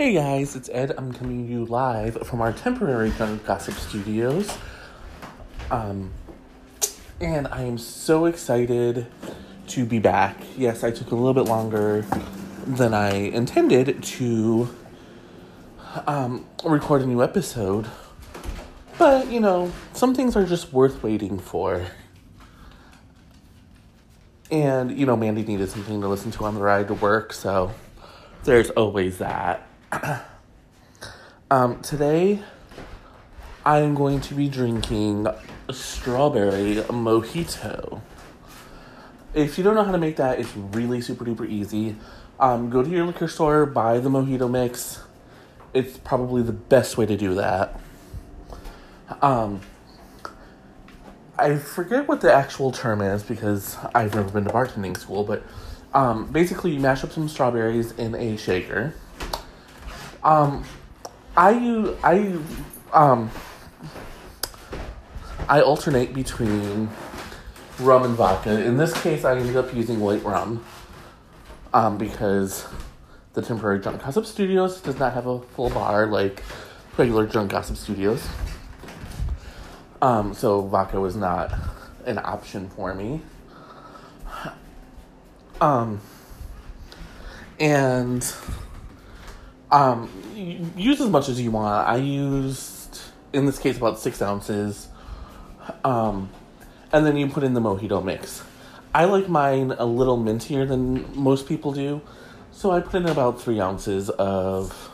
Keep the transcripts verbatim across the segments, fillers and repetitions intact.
Hey guys, it's Ed. I'm coming to you live from our temporary Gossip studios. Um, and I am so excited to be back. Yes, I took a little bit longer than I intended to um, record a new episode. But, you know, some things are just worth waiting for. And, you know, Mandy needed something to listen to on the ride to work, so there's always that. Um, today, I am going to be drinking a strawberry mojito. If you don't know how to make that, it's really super duper easy. Um, go to your liquor store, buy the mojito mix. It's probably the best way to do that. Um, I forget what the actual term is because I've never been to bartending school, but um, basically you mash up some strawberries in a shaker. Um, I, use, I, um, I alternate between rum and vodka. In this case, I ended up using white rum, um, because the temporary Drunk Gossip Studios does not have a full bar like regular Drunk Gossip Studios. Um, so vodka was not an option for me. Um, and... Um, use as much as you want. I used, in this case, about six ounces. Um, and then you put in the mojito mix. I like mine a little mintier than most people do. So I put in about three ounces of,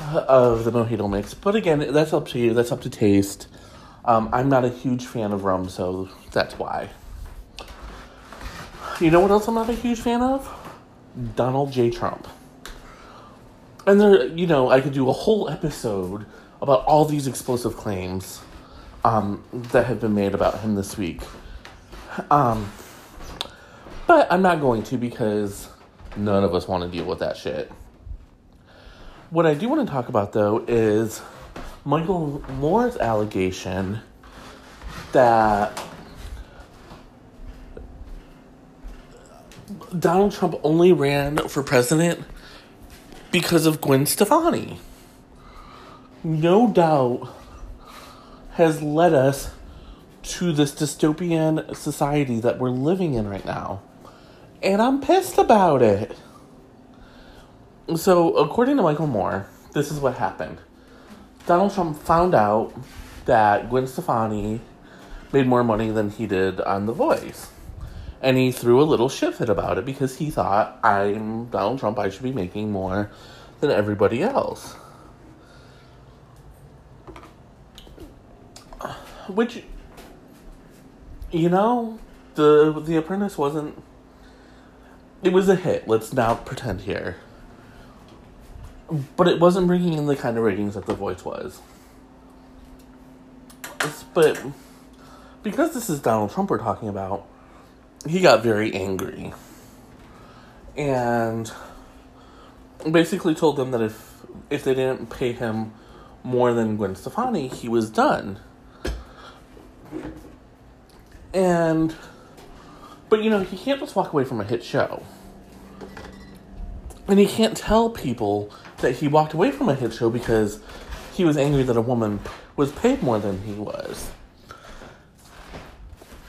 of the mojito mix. But again, that's up to you. That's up to taste. Um, I'm not a huge fan of rum, so that's why. You know what else I'm not a huge fan of? Donald J. Trump. And there, you know, I could do a whole episode about all these explosive claims um, that have been made about him this week. Um, but I'm not going to because none of us want to deal with that shit. What I do want to talk about, though, is Michael Moore's allegation that Donald Trump only ran for president because of Gwen Stefani. No doubt has led us to this dystopian society that we're living in right now. And I'm pissed about it. So, according to Michael Moore, this is what happened. Donald Trump found out that Gwen Stefani made more money than he did on The Voice. And he threw a little shit fit about it because he thought, I'm Donald Trump, I should be making more than everybody else. Which, you know, the the Apprentice wasn't... It was a hit, let's not pretend here. But it wasn't bringing in the kind of ratings that The Voice was. But because this is Donald Trump we're talking about, he got very angry and basically told them that if if they didn't pay him more than Gwen Stefani, he was done. And, but you know, he can't just walk away from a hit show. And he can't tell people that he walked away from a hit show because he was angry that a woman was paid more than he was.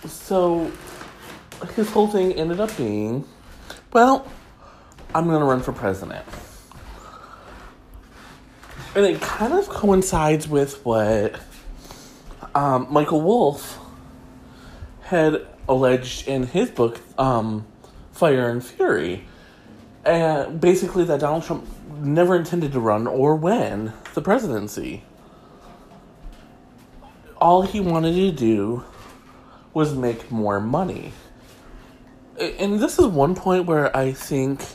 So his whole thing ended up being, well, I'm going to run for president. And it kind of coincides with what um, Michael Wolff had alleged in his book, um, Fire and Fury. And basically that Donald Trump never intended to run or win the presidency. All he wanted to do was make more money. And this is one point where I think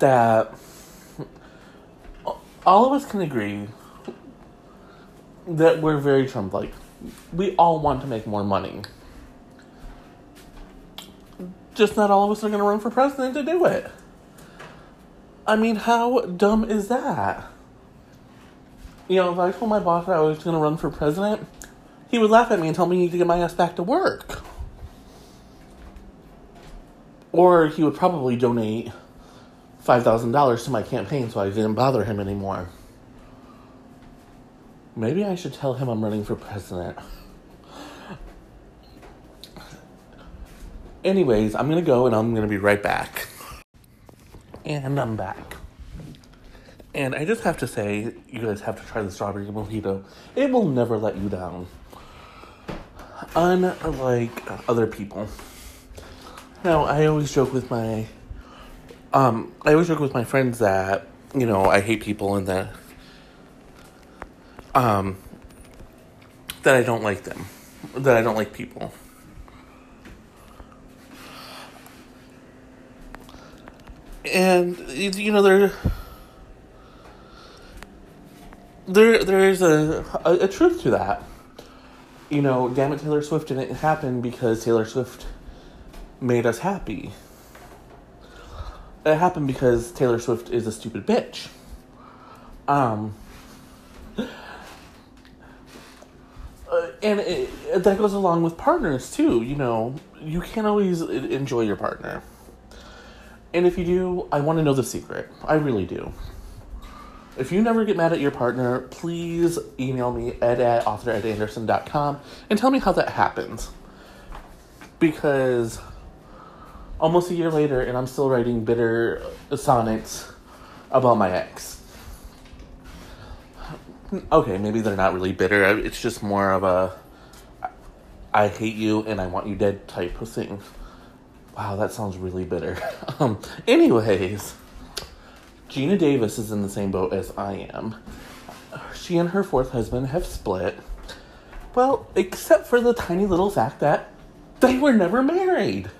that all of us can agree that we're very Trump-like. We all want to make more money. Just not all of us are going to run for president to do it. I mean, how dumb is that? You know, if I told my boss that I was going to run for president, he would laugh at me and tell me I need to get my ass back to work. Or he would probably donate five thousand dollars to my campaign, so I didn't bother him anymore. Maybe I should tell him I'm running for president. Anyways, I'm going to go and I'm going to be right back. And I'm back. And I just have to say, you guys have to try the strawberry mojito. It will never let you down. Unlike other people. Now, I always joke with my... Um, I always joke with my friends that, you know, I hate people and that... Um, that I don't like them. That I don't like people. And, you know, there, there, there's a, a, a truth to that. You know, damn it, Taylor Swift didn't happen because Taylor Swift made us happy. It happened because Taylor Swift is a stupid bitch. Um, and it, that goes along with partners, too. You know, you can't always enjoy your partner. And if you do, I want to know the secret. I really do. If you never get mad at your partner, please email me ed at author ed anderson dot com and tell me how that happens. Because almost a year later, and I'm still writing bitter sonnets about my ex. Okay, maybe they're not really bitter. It's just more of a, I hate you and I want you dead type of thing. Wow, that sounds really bitter. Um, anyways, Geena Davis is in the same boat as I am. She and her fourth husband have split. Well, except for the tiny little fact that they were never married.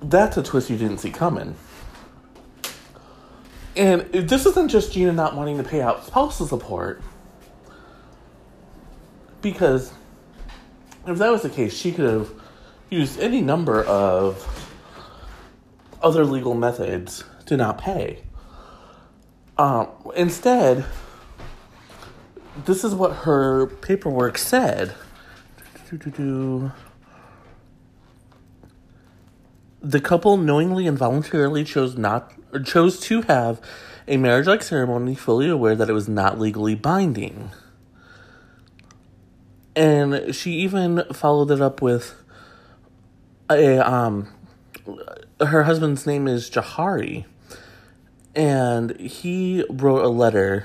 That's a twist you didn't see coming. And this isn't just Geena not wanting to pay out spousal support. Because if that was the case, she could have used any number of other legal methods to not pay. Um, instead, this is what her paperwork said. The couple knowingly and voluntarily chose not or chose to have a marriage-like ceremony, fully aware that it was not legally binding. And she even followed it up with, A, um, her husband's name is Jahari, and he wrote a letter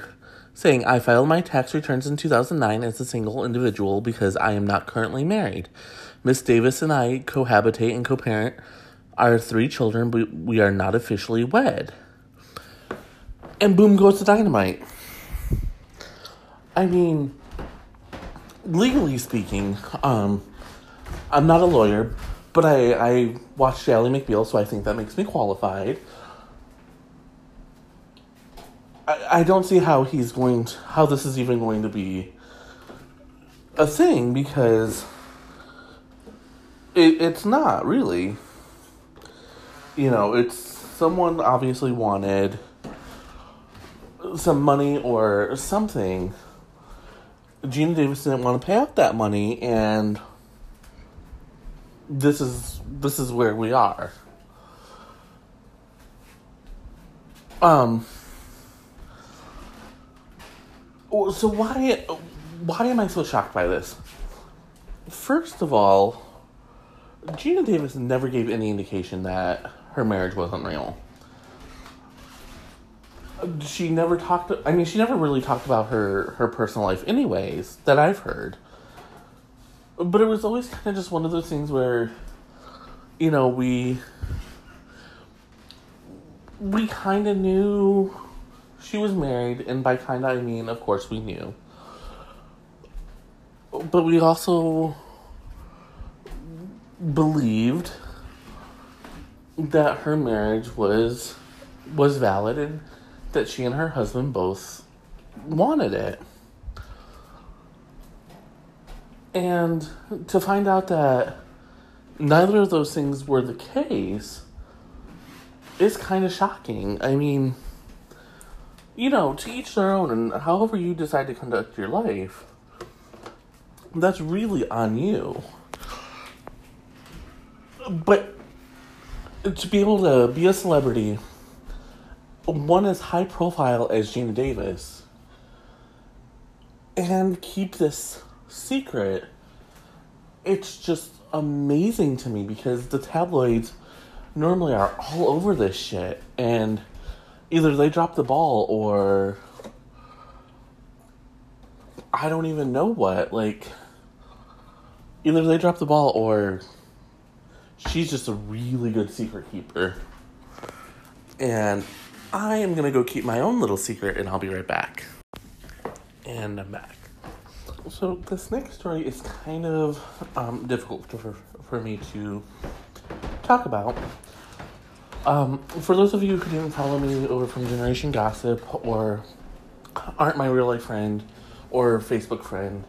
saying, I filed my tax returns in two thousand nine as a single individual because I am not currently married. Miss Davis and I cohabitate and co-parent our three children, but we are not officially wed. And boom goes the dynamite. I mean, legally speaking, um, I'm not a lawyer, but I, I watched Ally McBeal, so I think that makes me qualified. I, I don't see how he's going to, how this is even going to be a thing, because it, it's not, really. You know, it's someone obviously wanted some money or something. Geena Davis didn't want to pay out that money, and This is this is where we are. Um. So why why am I so shocked by this? First of all, Geena Davis never gave any indication that her marriage wasn't real. She never talked. I mean, she never really talked about her her personal life, anyways, that I've heard. But it was always kind of just one of those things where, you know, we, we kind of knew she was married. And by kind of, I mean, of course we knew. But we also believed that her marriage was, was valid and that she and her husband both wanted it. And to find out that neither of those things were the case is kind of shocking. I mean, you know, to each their own, and however you decide to conduct your life, that's really on you. But to be able to be a celebrity one as high profile as Geena Davis and keep this secret. It's just amazing to me because the tabloids normally are all over this shit, and either they drop the ball or I don't even know what. Like, either they drop the ball or she's just a really good secret keeper. And I am going to go keep my own little secret, and I'll be right back. And I'm back. So this next story is kind of um, difficult for, for me to talk about. Um, for those of you who didn't follow me over from Generation Gossip or aren't my real life friend or Facebook friend,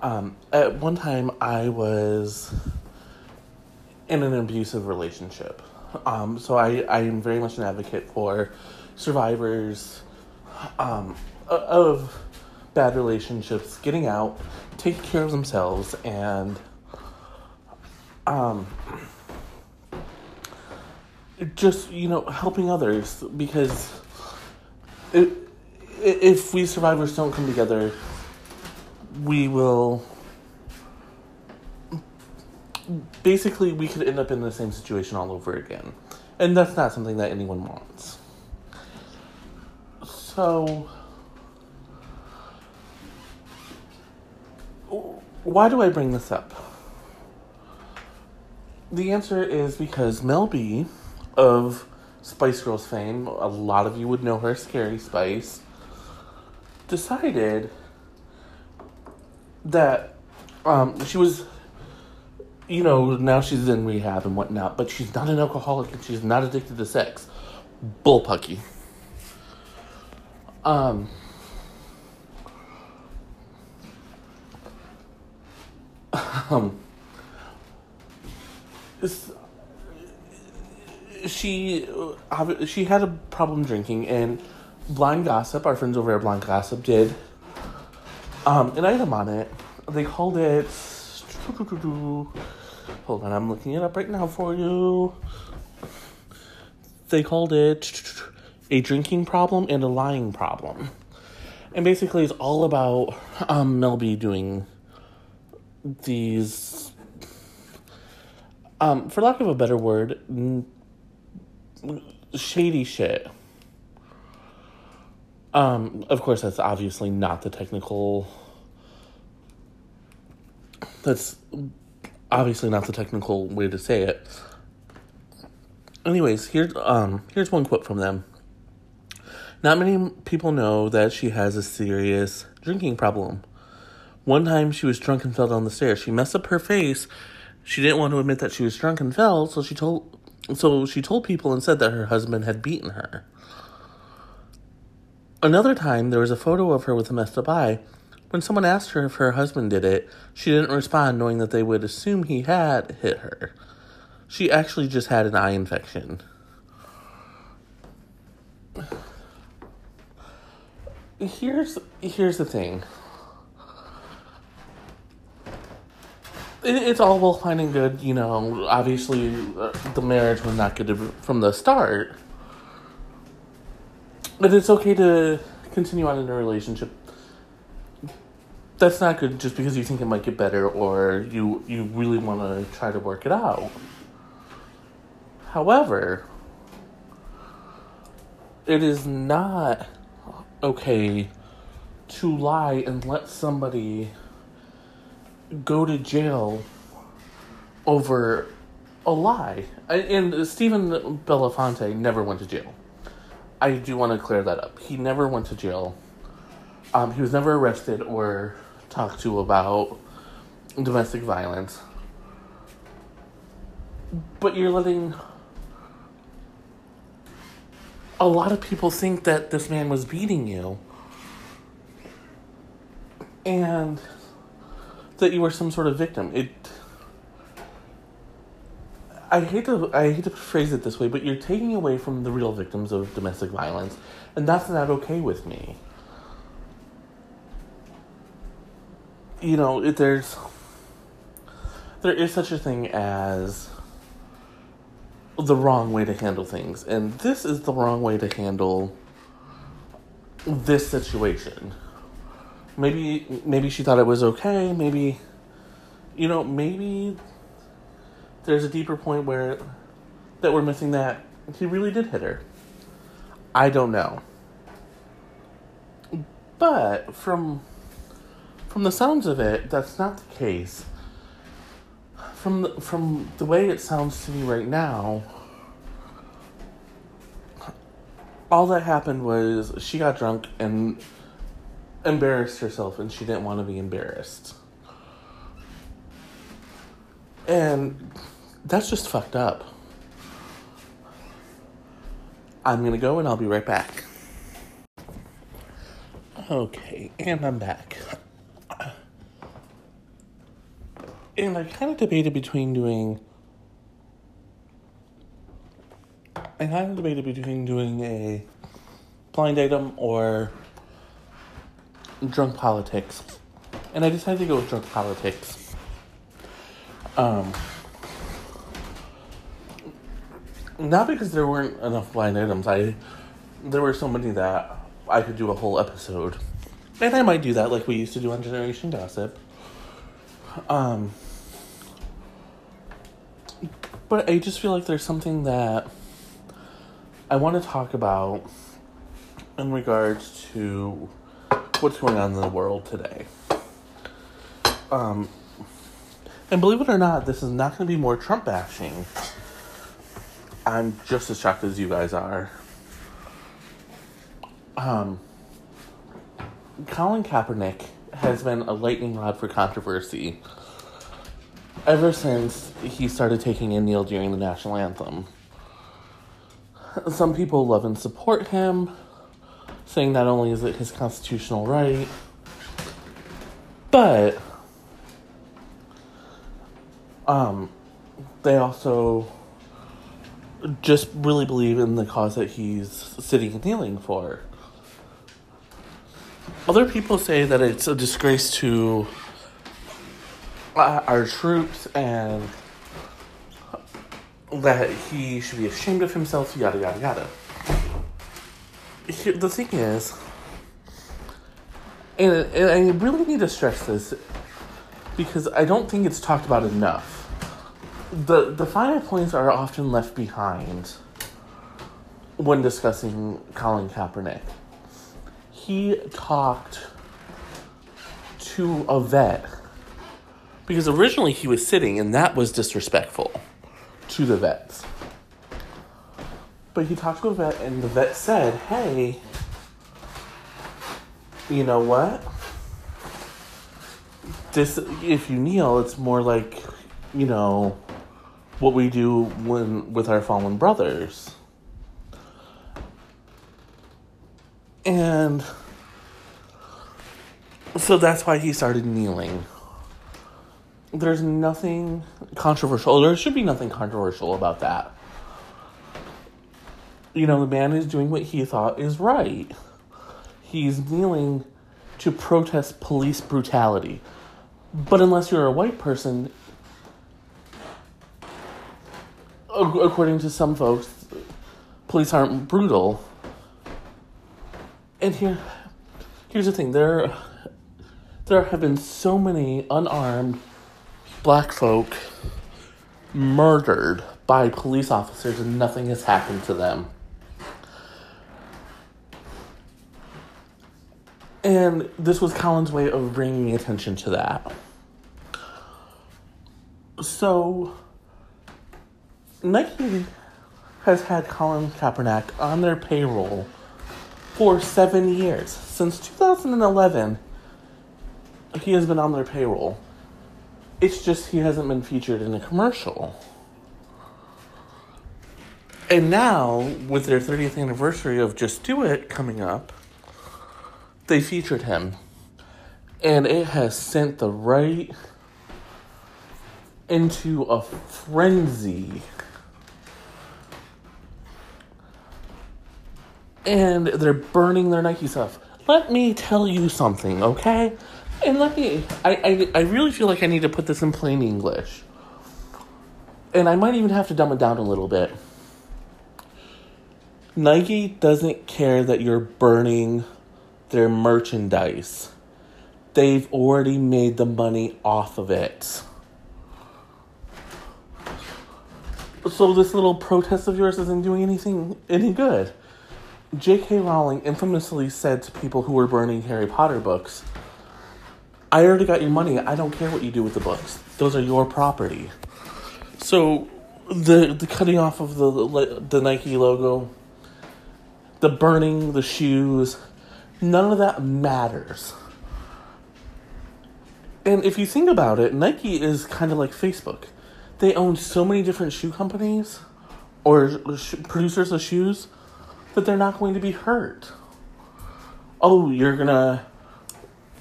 um, at one time I was in an abusive relationship. Um, so I, I am very much an advocate for survivors um, of bad relationships getting out, taking care of themselves, and um, just, you know, helping others. Because it, if we survivors don't come together, we will... Basically, we could end up in the same situation all over again. And that's not something that anyone wants. So, why do I bring this up? The answer is because Mel B of Spice Girls fame, a lot of you would know her, Scary Spice, decided that um, she was... You know, now she's in rehab and whatnot, but she's not an alcoholic and she's not addicted to sex. Bullpucky. Um. um she, she had a problem drinking, and Blind Gossip, our friends over at Blind Gossip, did um, an item on it. They called it... Hold on, I'm looking it up right now for you. They called it a drinking problem and a lying problem. And basically it's all about um, Mel B doing these, um, for lack of a better word, shady shit. Um, of course, that's obviously not the technical... That's obviously not the technical way to say it. Anyways, here's um here's one quote from them. Not many people know that she has a serious drinking problem. One time she was drunk and fell down the stairs. She messed up her face. She didn't want to admit that she was drunk and fell, so she told so she told people and said that her husband had beaten her. Another time there was a photo of her with a messed up eye. When someone asked her if her husband did it, she didn't respond, knowing that they would assume he had hit her. She actually just had an eye infection. Here's here's the thing. It, it's all well fine and good, you know, obviously the marriage was not good from the start. But it's okay to continue on in a relationship. That's not good just because you think it might get better or you you really want to try to work it out. However, it is not okay to lie and let somebody go to jail over a lie. And Stephen Belafonte never went to jail. I do want to clear that up. He never went to jail. Um, he was never arrested or talked to about domestic violence. But you're letting a lot of people think that this man was beating you and that you were some sort of victim. It I hate to I hate to phrase it this way, but you're taking away from the real victims of domestic violence, and that's not okay with me. You know, if there's, there is such a thing as the wrong way to handle things. And this is the wrong way to handle this situation. Maybe maybe she thought it was okay. Maybe, you know, maybe there's a deeper point where that we're missing, that he really did hit her. I don't know. But from from the sounds of it, that's not the case. From the, from the way it sounds to me right now, all that happened was she got drunk and embarrassed herself, and she didn't want to be embarrassed. And that's just fucked up. I'm going to go and I'll be right back. Okay, and I'm back. And I kind of debated between doing... I kind of debated between doing a blind item or drunk politics. And I decided to go with drunk politics. Um... Not because there weren't enough blind items. I, there were so many that I could do a whole episode. And I might do that like we used to do on Generation Gossip. Um, but I just feel like there's something that I want to talk about in regards to what's going on in the world today. Um, and believe it or not, this is not going to be more Trump bashing. I'm just as shocked as you guys are. Um, Colin Kaepernick has been a lightning rod for controversy ever since he started taking a kneel during the national anthem. Some people love and support him, saying not only is it his constitutional right, but um, they also just really believe in the cause that he's sitting and kneeling for. Other people say that it's a disgrace to uh, our troops and that he should be ashamed of himself, yada, yada, yada. He, the thing is, and, and I really need to stress this because I don't think it's talked about enough. The the finer points are often left behind when discussing Colin Kaepernick. He talked to a vet because originally he was sitting, and that was disrespectful to the vets. But he talked to a vet, and the vet said, "Hey, you know what? This, if you kneel, it's more like, you know, what we do when with our fallen brothers." And so that's why he started kneeling. There's nothing controversial. There should be nothing controversial about that. You know, the man is doing what he thought is right. He's kneeling to protest police brutality. But unless you're a white person, according to some folks, police aren't brutal. And here, here's the thing. There, there have been so many unarmed black folk murdered by police officers and nothing has happened to them. And this was Colin's way of bringing attention to that. So Nike has had Colin Kaepernick on their payroll for seven years. Since two thousand eleven, he has been on their payroll. It's just he hasn't been featured in a commercial. And now, with their thirtieth anniversary of Just Do It coming up, they featured him. And it has sent the right into a frenzy. And they're burning their Nike stuff. Let me tell you something, okay? And let me... I, I, I really feel like I need to put this in plain English. And I might even have to dumb it down a little bit. Nike doesn't care that you're burning their merchandise. They've already made the money off of it. So this little protest of yours isn't doing anything any good. J K. Rowling infamously said to people who were burning Harry Potter books, I already got your money. I don't care what you do with the books. Those are your property. So the the cutting off of the the Nike logo, the burning, the shoes, none of that matters. And if you think about it, Nike is kind of like Facebook. They own so many different shoe companies or sh- producers of shoes that they're not going to be hurt. Oh, you're going to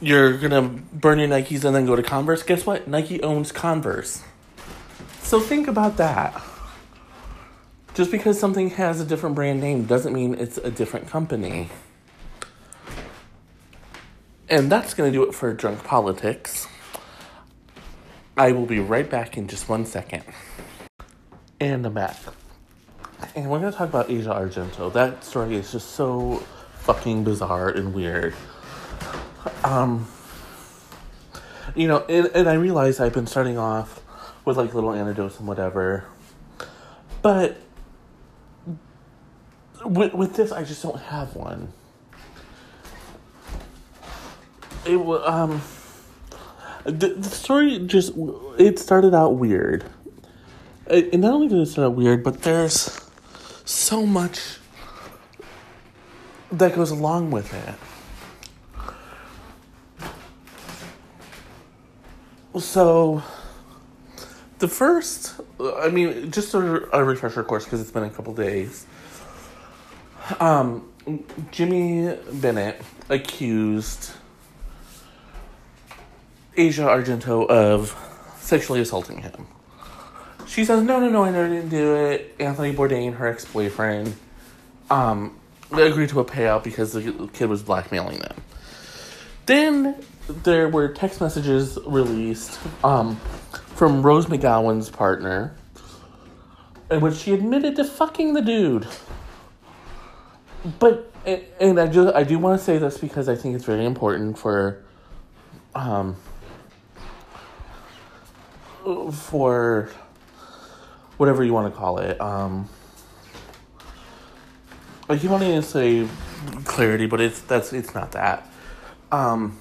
you're going to burn your Nikes and then go to Converse? Guess what? Nike owns Converse. So think about that. Just because something has a different brand name doesn't mean it's a different company. And that's going to do it for Drunk Politics. I will be right back in just one second. And I'm back. And we're going to talk about Asia Argento. That story is just so fucking bizarre and weird. Um, you know, and, and I realize I've been starting off with, like, little anecdotes and whatever. But with, with this, I just don't have one. It was, um... The, the story just, it started out weird. It, and not only did it start out weird, but there's so much that goes along with it. So, the first, I mean, just a, a refresher course because it's been a couple days. Um, Jimmy Bennett accused Asia Argento of sexually assaulting him. She says, no, no, no, I never didn't do it. Anthony Bourdain, her ex-boyfriend, um, agreed to a payout because the kid was blackmailing them. Then there were text messages released um, from Rose McGowan's partner in which she admitted to fucking the dude. But, and I, just, I do want to say this because I think it's very important for... Um, for whatever you want to call it. Um, I keep wanting to say clarity, but it's that's it's not that. Um,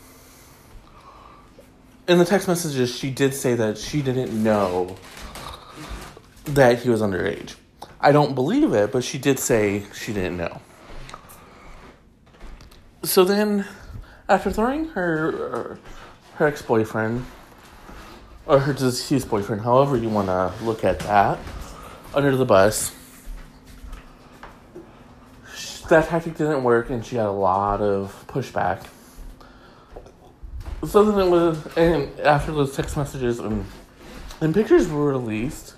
in the text messages, she did say that she didn't know that he was underage. I don't believe it, but she did say she didn't know. So then, after throwing her her ex-boyfriend, or her deceased boyfriend, however you want to look at that, under the bus. That tactic didn't work, and she had a lot of pushback. So then it was, and after those text messages and, and pictures were released,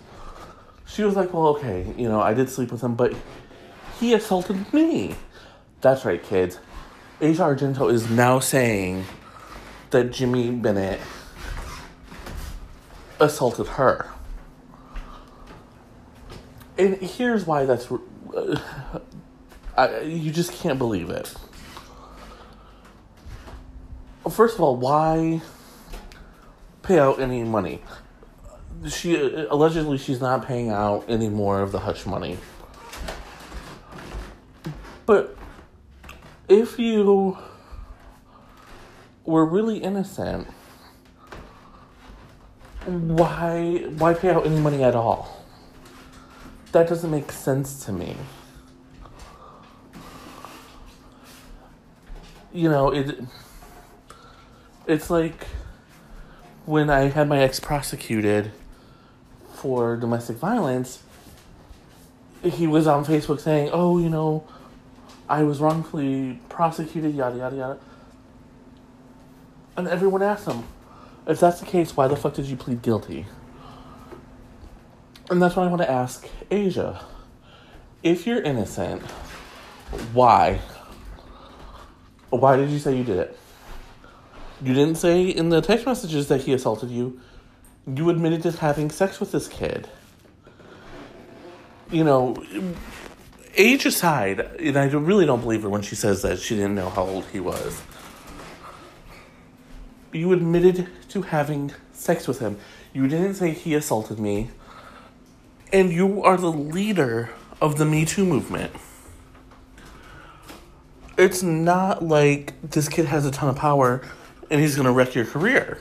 she was like, well, okay, you know, I did sleep with him, but he assaulted me. That's right, kids. Asia Argento is now saying that Jimmy Bennett assaulted her. And here's why that's... Uh, I, you just can't believe it. First of all, why pay out any money? She allegedly, she's not paying out any more of the hush money. But if you were really innocent... Why why pay out any money at all? That doesn't make sense to me. You know, it. It's like when I had my ex prosecuted for domestic violence, he was on Facebook saying, oh, you know, I was wrongfully prosecuted, yada, yada, yada. And everyone asked him, if that's the case, why the fuck did you plead guilty? And that's what I want to ask Asia. If you're innocent, why? Why did you say you did it? You didn't say in the text messages that he assaulted you. You admitted to having sex with this kid. You know, age aside, and I really don't believe her when she says that she didn't know how old he was. You admitted to having sex with him. You didn't say he assaulted me. And you are the leader of the Me Too movement. It's not like this kid has a ton of power and he's going to wreck your career.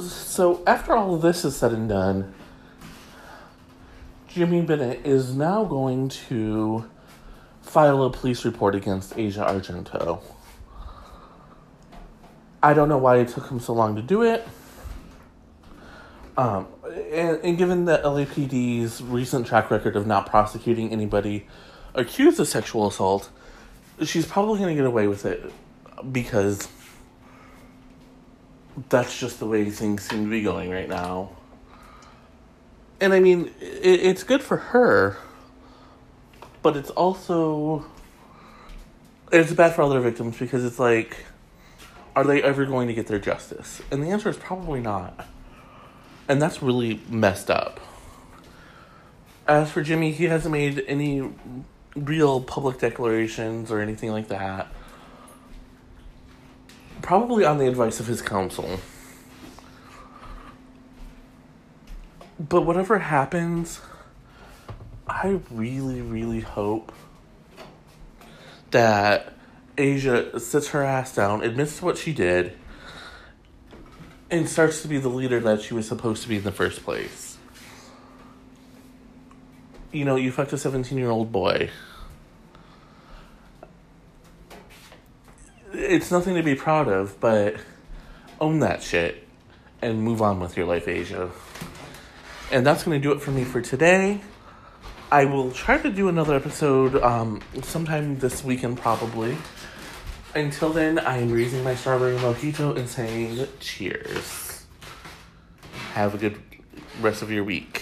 So after all of this is said and done, Jimmy Bennett is now going to file a police report against Asia Argento. I don't know why it took him so long to do it. Um, and, and given the L A P D's recent track record of not prosecuting anybody accused of sexual assault, she's probably going to get away with it because that's just the way things seem to be going right now. And I mean, it, it's good for her, but it's also, it's bad for other victims because it's like, are they ever going to get their justice? And the answer is probably not. And that's really messed up. As for Jimmy, he hasn't made any real public declarations or anything like that. Probably on the advice of his counsel. But whatever happens, I really, really hope that Asia sits her ass down, admits what she did, and starts to be the leader that she was supposed to be in the first place. You know, you fucked a seventeen-year-old boy. It's nothing to be proud of, but own that shit and move on with your life, Asia. And that's going to do it for me for today. I will try to do another episode um, sometime this weekend, probably. Until then, I am raising my strawberry mojito and saying cheers. Have a good rest of your week.